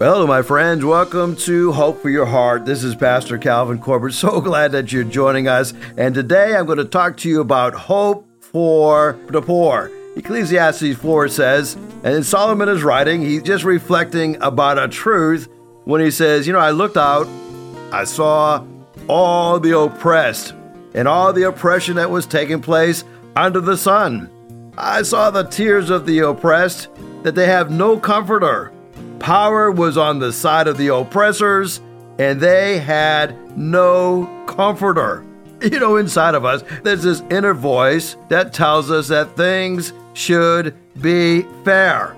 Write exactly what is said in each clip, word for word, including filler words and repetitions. Well, hello, my friends. Welcome to Hope for Your Heart. This is Pastor Calvin Corbett. So glad that you're joining us. And today I'm going to talk to you about hope for the poor. Ecclesiastes four says, and Solomon is writing, he's just reflecting about a truth when he says, you know, I looked out, I saw all the oppressed and all the oppression that was taking place under the sun. I saw the tears of the oppressed, that they have no comforter. Power was on the side of the oppressors, and they had no comforter. You know, inside of us, there's this inner voice that tells us that things should be fair.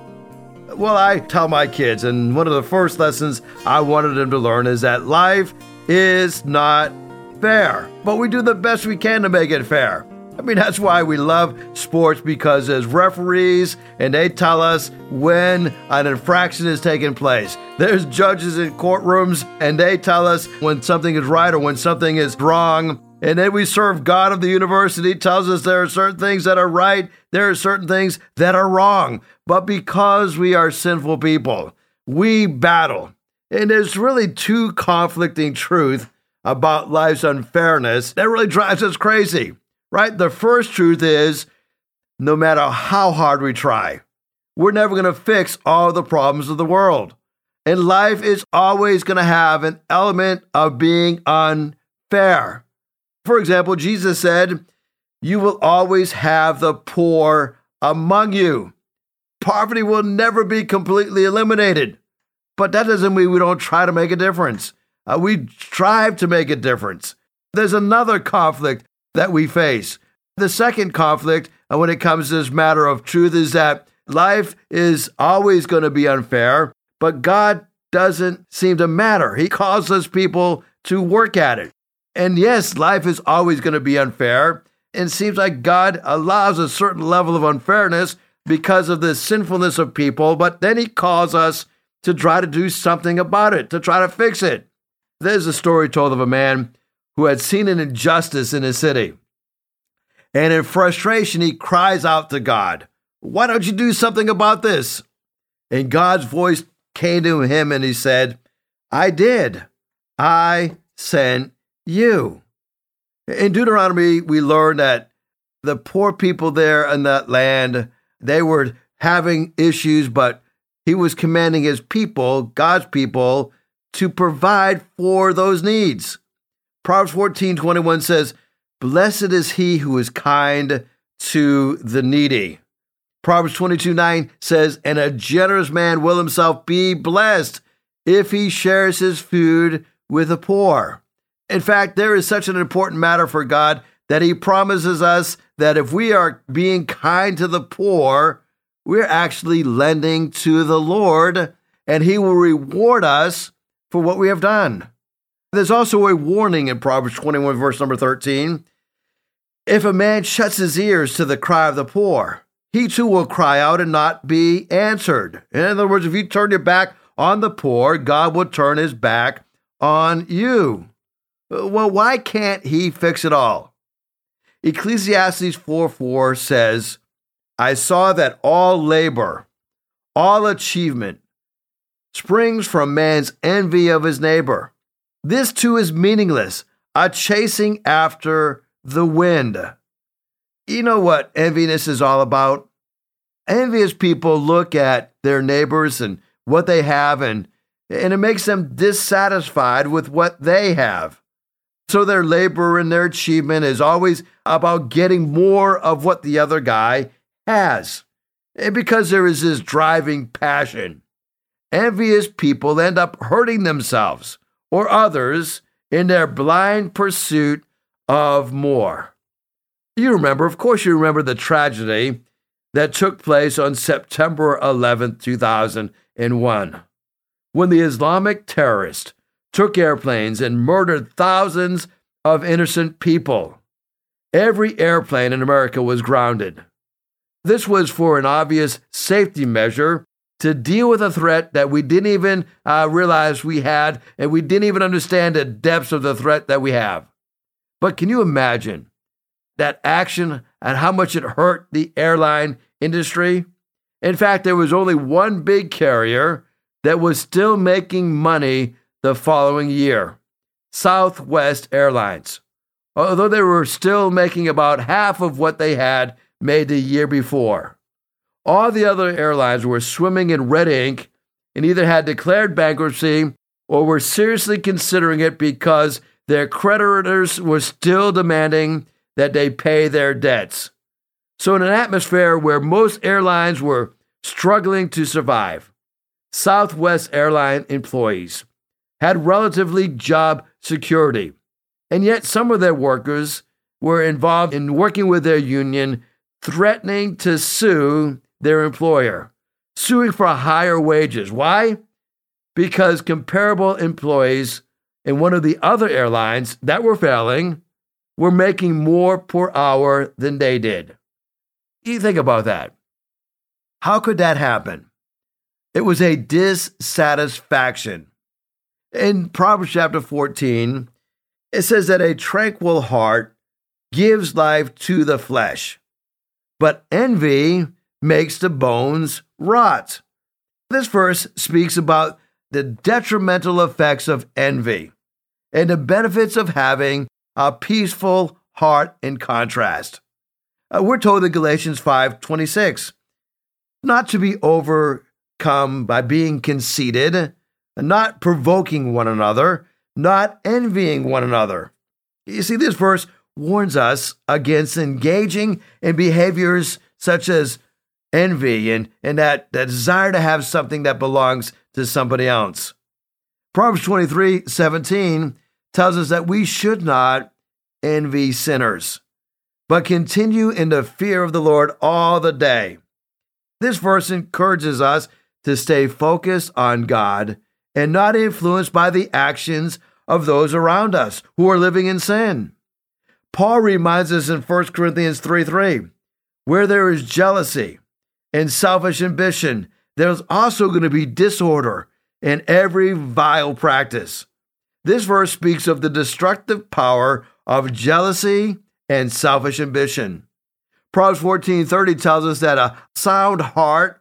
Well, I tell my kids, and one of the first lessons I wanted them to learn is that life is not fair, but we do the best we can to make it fair. I mean, that's why we love sports, because there's referees and they tell us when an infraction is taking place. There's judges in courtrooms and they tell us when something is right or when something is wrong. And then we serve God of the universe and he tells us there are certain things that are right, there are certain things that are wrong. But because we are sinful people, we battle. And there's really two conflicting truths about life's unfairness that really drives us crazy. Right? The first truth is, no matter how hard we try, we're never going to fix all the problems of the world. And life is always going to have an element of being unfair. For example, Jesus said, you will always have the poor among you. Poverty will never be completely eliminated. But that doesn't mean we don't try to make a difference. Uh, we strive to make a difference. There's another conflict that we face. The second conflict when it comes to this matter of truth is that life is always going to be unfair, but God doesn't seem to matter. He calls us people to work at it. And yes, life is always going to be unfair. It seems like God allows a certain level of unfairness because of the sinfulness of people, but then he calls us to try to do something about it, to try to fix it. There's a story told of a man who had seen an injustice in his city. And in frustration, he cries out to God, why don't you do something about this? And God's voice came to him and he said, I did. I sent you. In Deuteronomy, we learn that the poor people there in that land, they were having issues, but he was commanding his people, God's people, to provide for those needs. Proverbs fourteen twenty-one says, blessed is he who is kind to the needy. Proverbs twenty-two nine says, and a generous man will himself be blessed if he shares his food with the poor. In fact, there is such an important matter for God that he promises us that if we are being kind to the poor, we're actually lending to the Lord, and he will reward us for what we have done. There's also a warning in Proverbs twenty-one, verse number thirteen. If a man shuts his ears to the cry of the poor, he too will cry out and not be answered. In other words, if you turn your back on the poor, God will turn his back on you. Well, why can't he fix it all? Ecclesiastes four four says, I saw that all labor, all achievement, springs from man's envy of his neighbor. This too is meaningless, a chasing after the wind. You know what enviness is all about? Envious people look at their neighbors and what they have, and, and it makes them dissatisfied with what they have. So their labor and their achievement is always about getting more of what the other guy has. And because there is this driving passion, envious people end up hurting themselves or others in their blind pursuit of more. You remember, of course you remember the tragedy that took place on September eleventh, two thousand one, when the Islamic terrorists took airplanes and murdered thousands of innocent people. Every airplane in America was grounded. This was for an obvious safety measure to deal with a threat that we didn't even uh, realize we had, and we didn't even understand the depths of the threat that we have. But can you imagine that action and how much it hurt the airline industry? In fact, there was only one big carrier that was still making money the following year, Southwest Airlines. Although they were still making about half of what they had made the year before. All the other airlines were swimming in red ink and either had declared bankruptcy or were seriously considering it because their creditors were still demanding that they pay their debts. So in an atmosphere where most airlines were struggling to survive, Southwest airline employees had relatively job security, and yet some of their workers were involved in working with their union, threatening to sue their employer, suing for higher wages. Why? Because comparable employees in one of the other airlines that were failing were making more per hour than they did. You think about that. How could that happen? It was a dissatisfaction. In Proverbs chapter fourteen, it says that a tranquil heart gives life to the flesh, but envy makes the bones rot. This verse speaks about the detrimental effects of envy and the benefits of having a peaceful heart in contrast. Uh, we're told in Galatians five twenty-six, not to be overcome by being conceited, not provoking one another, not envying one another. You see, this verse warns us against engaging in behaviors such as envy and, and that, that desire to have something that belongs to somebody else. Proverbs twenty-three seventeen tells us that we should not envy sinners, but continue in the fear of the Lord all the day. This verse encourages us to stay focused on God and not influenced by the actions of those around us who are living in sin. Paul reminds us in First Corinthians three three, where there is jealousy and selfish ambition, there's also going to be disorder and every vile practice. This verse speaks of the destructive power of jealousy and selfish ambition. Proverbs fourteen thirty tells us that a sound heart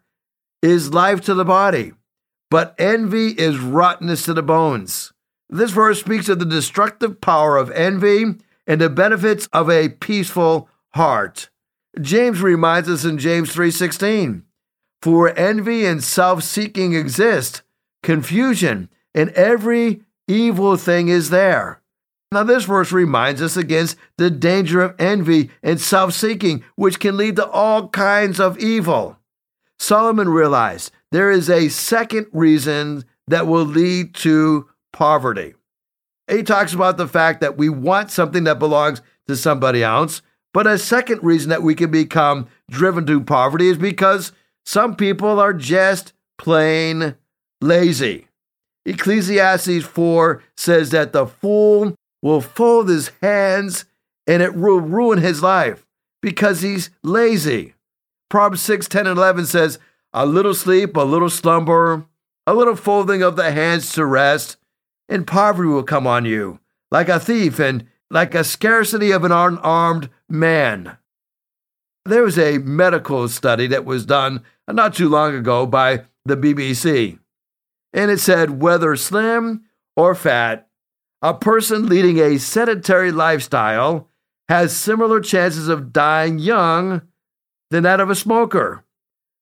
is life to the body, but envy is rottenness to the bones. This verse speaks of the destructive power of envy and the benefits of a peaceful heart. James reminds us in James three sixteen, for where envy and self-seeking exist, confusion and every evil thing is there. Now this verse reminds us against the danger of envy and self-seeking, which can lead to all kinds of evil. Solomon realized there is a second reason that will lead to poverty. He talks about the fact that we want something that belongs to somebody else, but a second reason that we can become driven to poverty is because some people are just plain lazy. Ecclesiastes four says that the fool will fold his hands and it will ruin his life because he's lazy. Proverbs six ten and eleven says, a little sleep, a little slumber, a little folding of the hands to rest, and poverty will come on you like a thief and like a scarcity of an unarmed man. There was a medical study that was done not too long ago by the B B C. And it said, whether slim or fat, a person leading a sedentary lifestyle has similar chances of dying young than that of a smoker.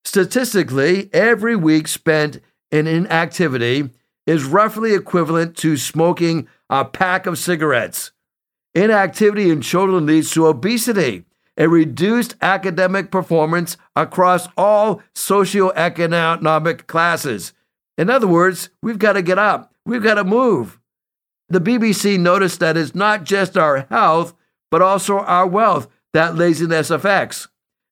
Statistically, every week spent in inactivity is roughly equivalent to smoking a pack of cigarettes. Inactivity in children leads to obesity and reduced academic performance across all socioeconomic classes. In other words, we've got to get up. We've got to move. The B B C noticed that it's not just our health, but also our wealth that laziness affects.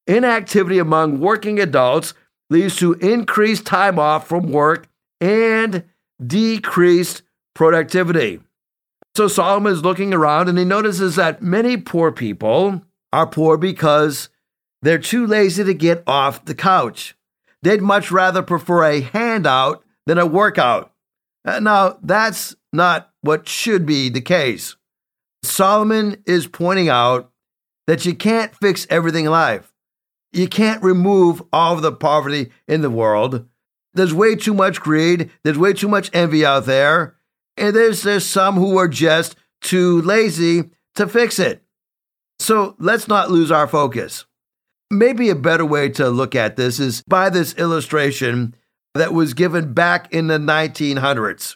Inactivity among working adults leads to increased time off from work and decreased productivity. So Solomon is looking around and he notices that many poor people are poor because they're too lazy to get off the couch. They'd much rather prefer a handout than a workout. Now, that's not what should be the case. Solomon is pointing out that you can't fix everything in life. You can't remove all of the poverty in the world. There's way too much greed. There's way too much envy out there. And there's, there's some who are just too lazy to fix it. So let's not lose our focus. Maybe a better way to look at this is by this illustration that was given back in the nineteen hundreds.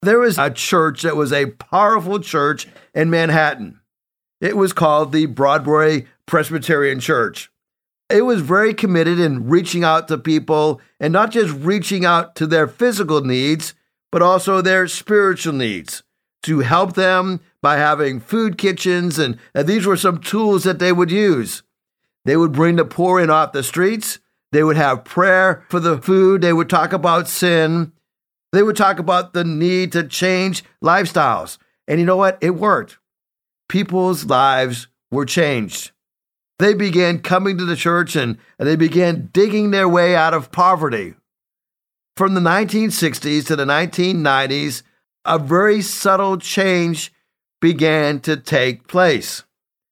There was a church that was a powerful church in Manhattan. It was called the Broadway Presbyterian Church. It was very committed in reaching out to people, and not just reaching out to their physical needs, but also their spiritual needs, to help them by having food kitchens, and, and these were some tools that they would use. They would bring the poor in off the streets. They would have prayer for the food. They would talk about sin. They would talk about the need to change lifestyles. And you know what? It worked. People's lives were changed. They began coming to the church, and, and they began digging their way out of poverty. From the nineteen sixties to the nineteen nineties, a very subtle change began to take place.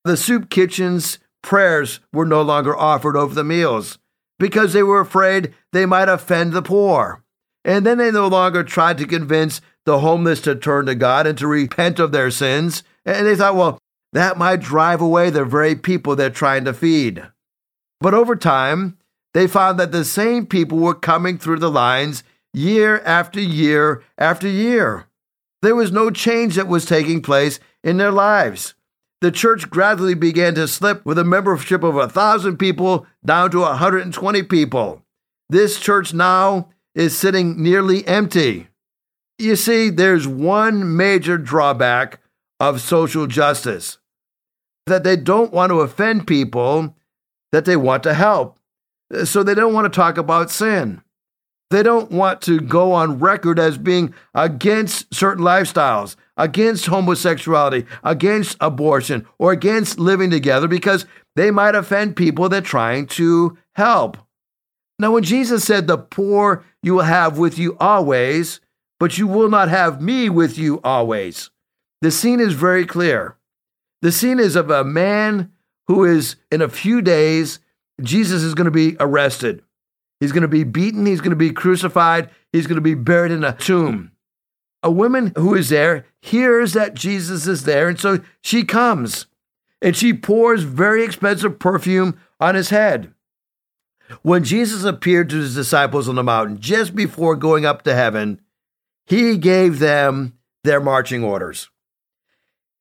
The soup kitchens' prayers were no longer offered over the meals because they were afraid they might offend the poor. And then they no longer tried to convince the homeless to turn to God and to repent of their sins. And they thought, well, that might drive away the very people they're trying to feed. But over time, they found that the same people were coming through the lines year after year after year. There was no change that was taking place in their lives. The church gradually began to slip, with a membership of one thousand people down to one hundred twenty people. This church now is sitting nearly empty. You see, there's one major drawback of social justice, that they don't want to offend people that they want to help. So they don't want to talk about sin. They don't want to go on record as being against certain lifestyles, against homosexuality, against abortion, or against living together, because they might offend people they're trying to help. Now, when Jesus said, "The poor you will have with you always, but you will not have me with you always," the scene is very clear. The scene is of a man who is, in a few days, Jesus is going to be arrested. He's going to be beaten. He's going to be crucified. He's going to be buried in a tomb. A woman who is there hears that Jesus is there, and so she comes, and she pours very expensive perfume on his head. When Jesus appeared to his disciples on the mountain, just before going up to heaven, he gave them their marching orders.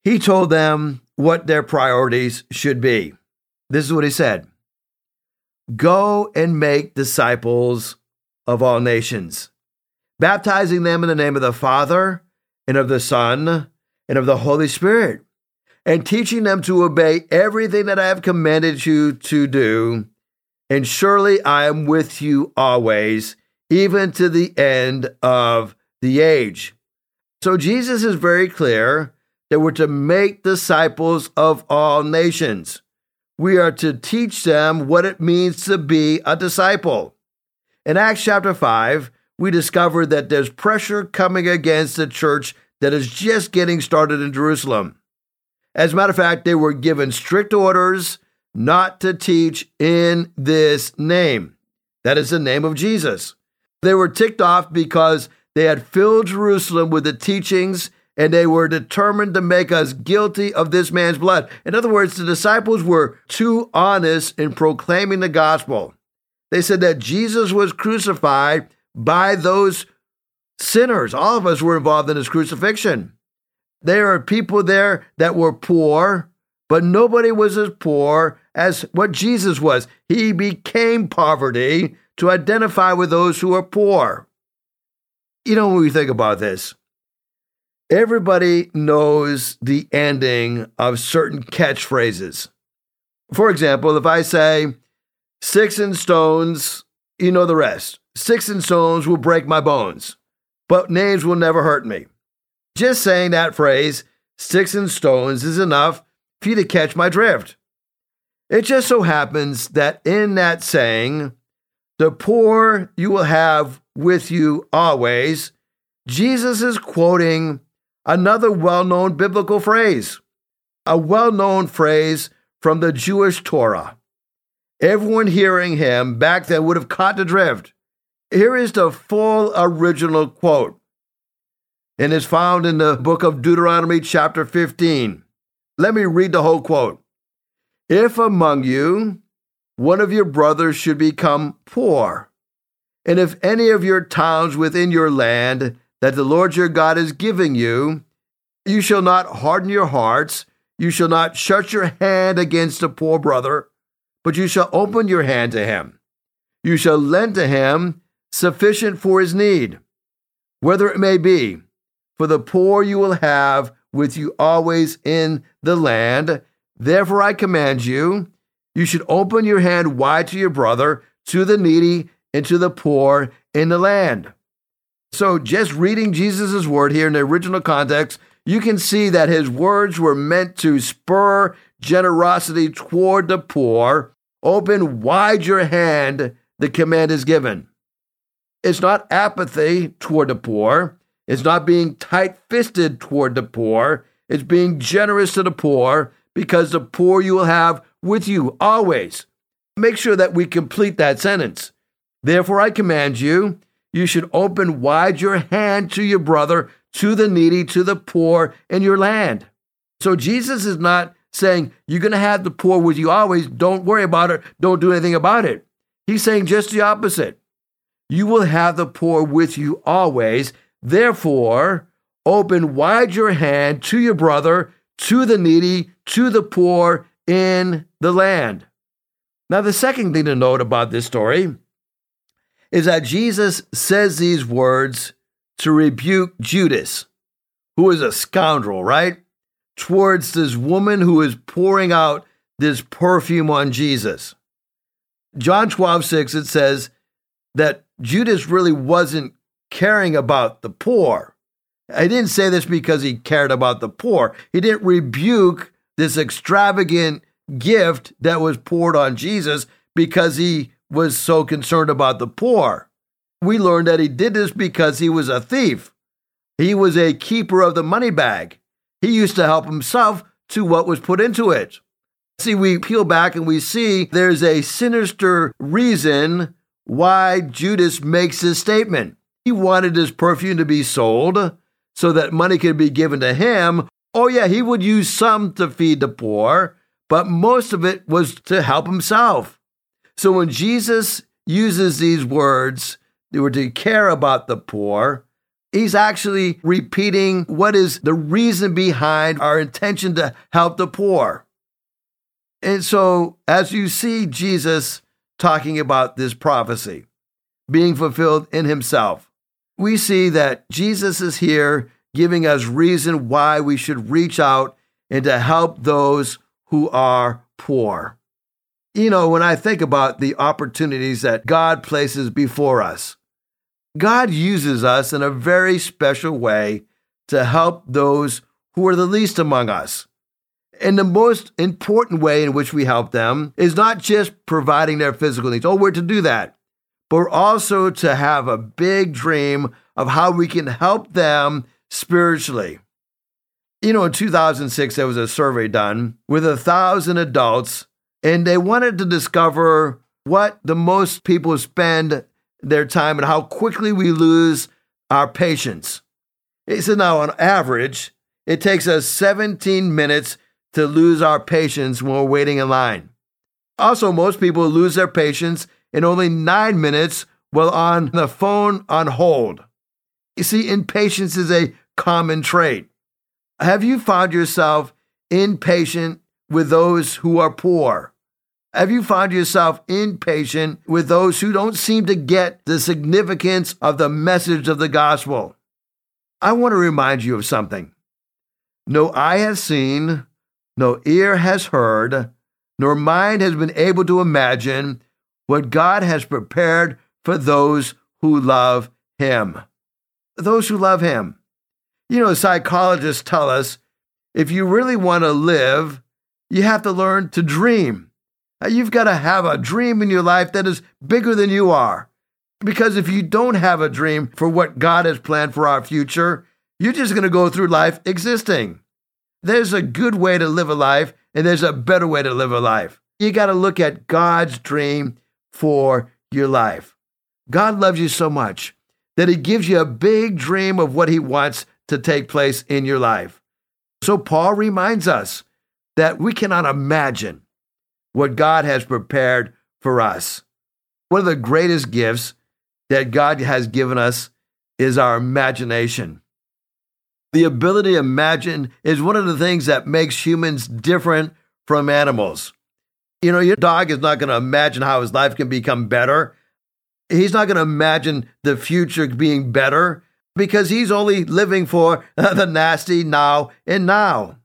He told them what their priorities should be. This is what he said: "Go and make disciples of all nations, baptizing them in the name of the Father and of the Son and of the Holy Spirit, and teaching them to obey everything that I have commanded you to do. And surely I am with you always, even to the end of the age." So Jesus is very clear that we're to make disciples of all nations. We are to teach them what it means to be a disciple. In Acts chapter five, we discover that there's pressure coming against the church that is just getting started in Jerusalem. As a matter of fact, they were given strict orders not to teach in this name. That is the name of Jesus. They were ticked off because they had filled Jerusalem with the teachings, and they were determined to make us guilty of this man's blood. In other words, the disciples were too honest in proclaiming the gospel. They said that Jesus was crucified by those sinners. All of us were involved in his crucifixion. There are people there that were poor, but nobody was as poor as what Jesus was. He became poverty to identify with those who are poor. You know, when we think about this, everybody knows the ending of certain catchphrases. For example, if I say, "Sticks and stones," you know the rest. "Sticks and stones will break my bones, but names will never hurt me." Just saying that phrase, "sticks and stones," is enough for you to catch my drift. It just so happens that in that saying, "the poor you will have with you always," Jesus is quoting another well-known biblical phrase, a well-known phrase from the Jewish Torah. Everyone hearing him back then would have caught the drift. Here is the full original quote, and it's found in the book of Deuteronomy chapter fifteen. Let me read the whole quote. If among you one of your brothers should become poor, and if any of your towns within your land that the Lord your God is giving you, you shall not harden your hearts, you shall not shut your hand against a poor brother, but you shall open your hand to him. You shall lend to him sufficient for his need, whether it may be, for the poor you will have with you always in the land. Therefore I command you, you should open your hand wide to your brother, to the needy, and to the poor in the land. So just reading Jesus' word here in the original context, you can see that his words were meant to spur generosity toward the poor. Open wide your hand, the command is given. It's not apathy toward the poor. It's not being tight-fisted toward the poor. It's being generous to the poor, because the poor you will have with you always. Make sure that we complete that sentence. Therefore, I command you, you should open wide your hand to your brother, to the needy, to the poor in your land. So Jesus is not saying, you're going to have the poor with you always. Don't worry about it. Don't do anything about it. He's saying just the opposite. You will have the poor with you always. Therefore, open wide your hand to your brother, to the needy, to the poor in the land. Now, the second thing to note about this story is that Jesus says these words to rebuke Judas, who is a scoundrel, right? Towards this woman who is pouring out this perfume on Jesus. John twelve six, it says that Judas really wasn't caring about the poor. I didn't say this because he cared about the poor. He didn't rebuke this extravagant gift that was poured on Jesus because he was so concerned about the poor. We learned that he did this because he was a thief. He was a keeper of the money bag. He used to help himself to what was put into it. See, we peel back and we see there's a sinister reason why Judas makes this statement. He wanted his perfume to be sold so that money could be given to him. Oh yeah, he would use some to feed the poor, but most of it was to help himself. So when Jesus uses these words, they were to care about the poor, he's actually repeating what is the reason behind our intention to help the poor. And so as you see Jesus talking about this prophecy being fulfilled in himself, we see that Jesus is here giving us reason why we should reach out and to help those who are poor. You know, when I think about the opportunities that God places before us, God uses us in a very special way to help those who are the least among us. And the most important way in which we help them is not just providing their physical needs. Oh, we're to do that. But also to have a big dream of how we can help them spiritually. You know, in two thousand six, there was a survey done with a thousand adults, and they wanted to discover what the most people spend their time and how quickly we lose our patience. It said now, on average, it takes us seventeen minutes to lose our patience when we're waiting in line. Also, most people lose their patience in only nine minutes while on the phone on hold. You see, impatience is a common trait. Have you found yourself impatient with those who are poor? Have you found yourself impatient with those who don't seem to get the significance of the message of the gospel? I want to remind you of something. No eye has seen, no ear has heard, nor mind has been able to imagine what God has prepared for those who love him. Those who love him. You know, psychologists tell us if you really want to live, you have to learn to dream. You've got to have a dream in your life that is bigger than you are. Because if you don't have a dream for what God has planned for our future, you're just going to go through life existing. There's a good way to live a life, and there's a better way to live a life. You got to look at God's dream for your life. God loves you so much that he gives you a big dream of what he wants to take place in your life. So Paul reminds us that we cannot imagine what God has prepared for us. One of the greatest gifts that God has given us is our imagination. The ability to imagine is one of the things that makes humans different from animals. You know, your dog is not going to imagine how his life can become better. He's not going to imagine the future being better because he's only living for the nasty now and now.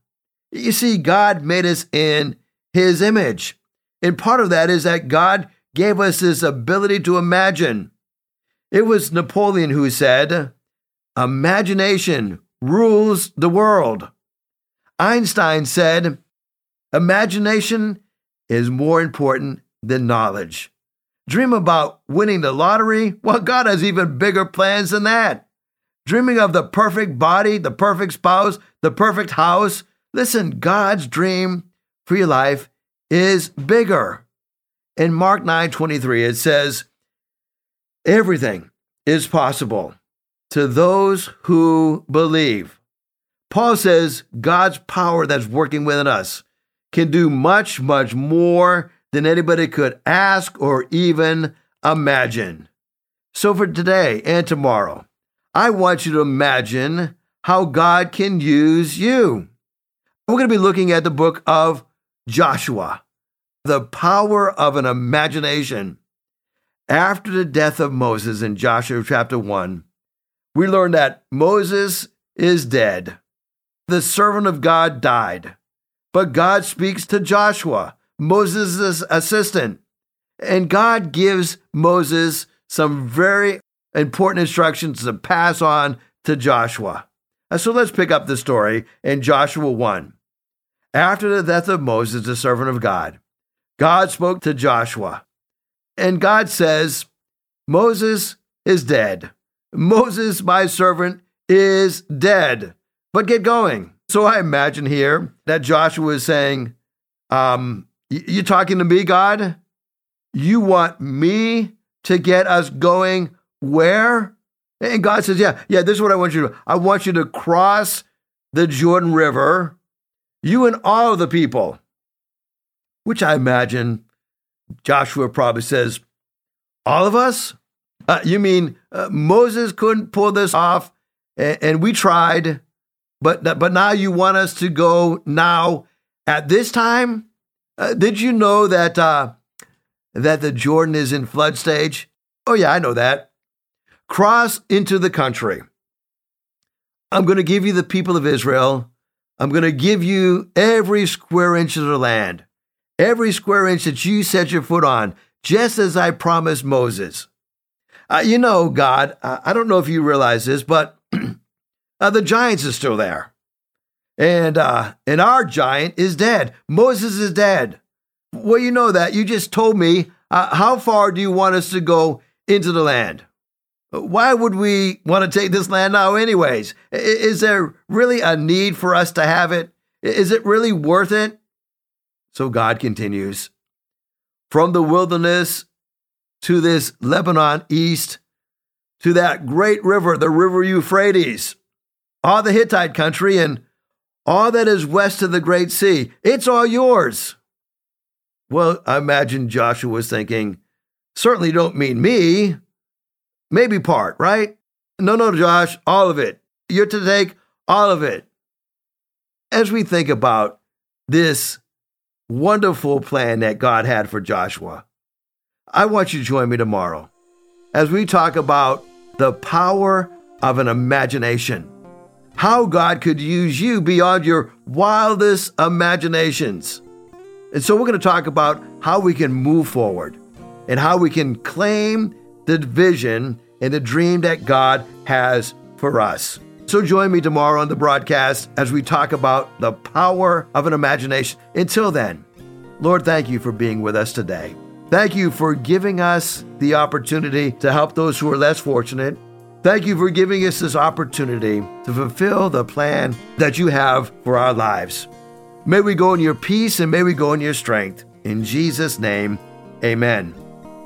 You see, God made us in his image. And part of that is that God gave us this ability to imagine. It was Napoleon who said, "Imagination rules the world." Einstein said, "Imagination is more important than knowledge." Dream about winning the lottery? Well, God has even bigger plans than that. Dreaming of the perfect body, the perfect spouse, the perfect house. Listen, God's dream for your life is bigger. In Mark nine twenty-three, it says, "Everything is possible to those who believe." Paul says God's power that's working within us can do much, much more than anybody could ask or even imagine. So for today and tomorrow, I want you to imagine how God can use you. We're going to be looking at the book of Joshua, the power of an imagination. After the death of Moses in Joshua chapter one, we learn that Moses is dead. The servant of God died, but God speaks to Joshua, Moses' assistant, and God gives Moses some very important instructions to pass on to Joshua. So let's pick up the story in Joshua one. After the death of Moses, the servant of God, God spoke to Joshua, and God says, "Moses is dead. Moses, my servant, is dead, but get going." So I imagine here that Joshua is saying, um, "You talking to me, God? You want me to get us going where?" And God says, yeah, yeah, this is what I want you to do. I want you to cross the Jordan River, you and all of the people, which I imagine Joshua probably says, "All of us? Uh, you mean uh, Moses couldn't pull this off, and, and we tried, but but now you want us to go now at this time? Uh, did you know that uh, that the Jordan is in flood stage? Oh yeah, I know that. Cross into the country. I'm going to give you the people of Israel. I'm going to give you every square inch of the land, every square inch that you set your foot on, just as I promised Moses." Uh, you know, God, uh, I don't know if you realize this, but uh, the giants are still there. And uh, and our giant is dead. Moses is dead. Well, you know that. You just told me, uh, how far do you want us to go into the land? Why would we want to take this land now anyways? Is there really a need for us to have it? Is it really worth it? So God continues, "From the wilderness to this Lebanon east, to that great river, the river Euphrates, all the Hittite country, and all that is west of the great sea. It's all yours." Well, I imagine Joshua was thinking, "Certainly don't mean me. Maybe part, right? No, no, Josh, all of it. You're to take all of it." As we think about this wonderful plan that God had for Joshua, I want you to join me tomorrow as we talk about the power of an imagination, how God could use you beyond your wildest imaginations. And so we're going to talk about how we can move forward and how we can claim the vision and the dream that God has for us. So join me tomorrow on the broadcast as we talk about the power of an imagination. Until then, Lord, thank you for being with us today. Thank you for giving us the opportunity to help those who are less fortunate. Thank you for giving us this opportunity to fulfill the plan that you have for our lives. May we go in your peace and may we go in your strength. In Jesus' name, amen.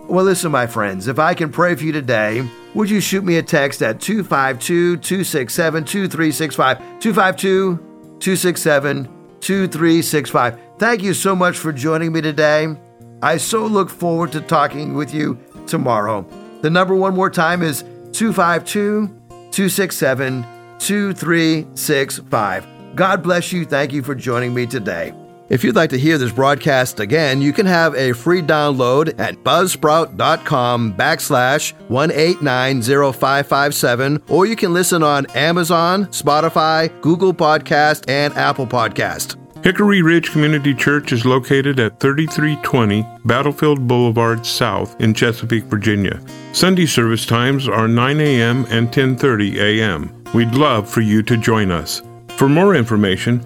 Well, listen, my friends, if I can pray for you today, would you shoot me a text at two five two, two six seven, two three six five, two five two, two six seven, two three six five. Thank you so much for joining me today. I so look forward to talking with you tomorrow. The number one more time is two five two, two six seven, two three six five. God bless you. Thank you for joining me today. If you'd like to hear this broadcast again, you can have a free download at buzzsprout.com backslash one eight nine zero five five seven, or you can listen on Amazon, Spotify, Google Podcast, and Apple Podcast. Hickory Ridge Community Church is located at thirty-three twenty Battlefield Boulevard South in Chesapeake, Virginia. Sunday service times are nine a.m. and ten thirty a.m. We'd love for you to join us. For more information,